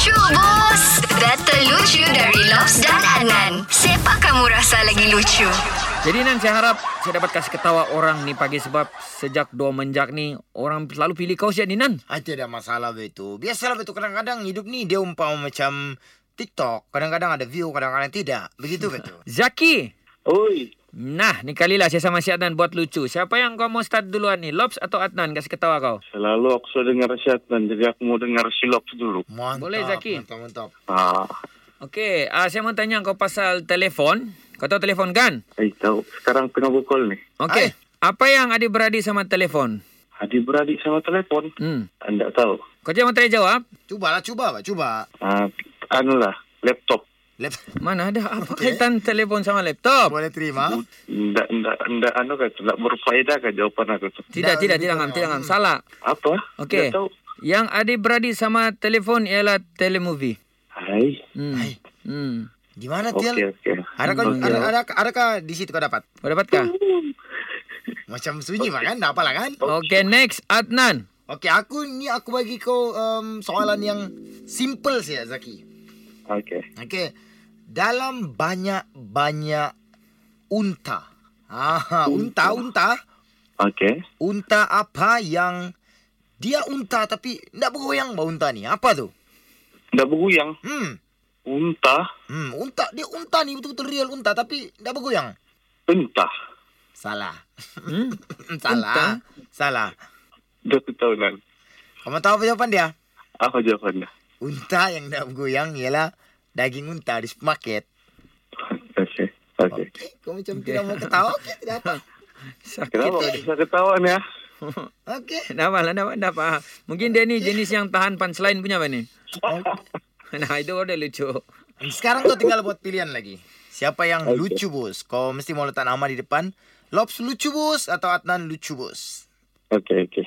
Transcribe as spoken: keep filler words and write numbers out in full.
Lucu Bus. Data lucu dari Lobs dan Adnan. Siapa kamu rasa lagi lucu? Jadi Nan, saya harap saya dapat kasih ketawa orang ni pagi, sebab sejak dua menjak ni orang selalu pilih kau siap ni Nan. Ah, tidak masalah begitu. Biasalah begitu, kadang-kadang hidup ni dia umpama macam TikTok. Kadang-kadang ada view, kadang-kadang tidak. Begitu betul. Zaki. Oi. Nah, ni kalilah saya sama si Adnan buat lucu. Siapa yang kau mau start duluan ni? Lobs atau Adnan? Kasih ketawa kau. Selalu aku sudah dengar si Adnan, jadi aku mau dengar si Lobs dulu. Mantap. Boleh Zaki? Mantap, mantap. Ah. Okey, uh, saya mau tanya kau pasal telefon. Kau tahu telefon kan? Eh, tahu. Sekarang tengah bukul ni. Okey. Apa yang adik-beradik sama telefon? Adik-beradik sama telefon? Hmm. Anda tahu. Kau jangan tanya jawab. Cubalah, cuba, cuba. Ah, uh, anulah, laptop. Lep- Mana ada apa okay. Kaitan telefon sama laptop? Boleh terima? Tidak, tidak, tidak, anu kan, tidak berfaedah kan jawapan aku tu. Tidak, tidak, tidak, tidak, tidak, salah. Apa? Okey. Yang adik-beradik sama telefon ialah telemovie. Hai. Hmm. Hai. Hmm. Di mana okay, Tiel? Okay. Ada kau, okay. ada, ada, ada kah di situ kau dapat? Kau dapat kah? Macam sunyi okay. Kan, tak apalah kan? Okey, okay, next Adnan. Okey, aku ni aku bagi kau um, soalan yang simple saja Zaki. Okey. Okey. Dalam banyak-banyak unta. Ah, unta, unta. Okey. Unta apa yang dia unta tapi tidak bergoyang bah unta ni? Apa tu? Tidak bergoyang? Hmm. Unta? Hmm, unta. Dia unta ni betul-betul real unta tapi tidak bergoyang. Entah. Salah. Hmm? Salah. Unta? Salah. Dah tahu kan? Kamu tahu apa jawapan dia? Apa jawapan dia? Unta yang tidak bergoyang ialah daging unta di supermarket. Okey. Okey. Okay. Kau macam okay. Tidak mau ketawa ke? Tidak apa. Sakit. Kenapa bisa ketawa ni? Okey. Kenapa lah, kenapa, kenapa. Mungkin dia ni jenis yang tahan punchline punya apa ni? Nah, itu udah lucu. Sekarang kau tinggal buat pilihan lagi. Siapa yang okay. Lucu bus? Kau mesti mau letak nama di depan. Lobs lucu bus atau Adnan lucu bus? Okey, okey.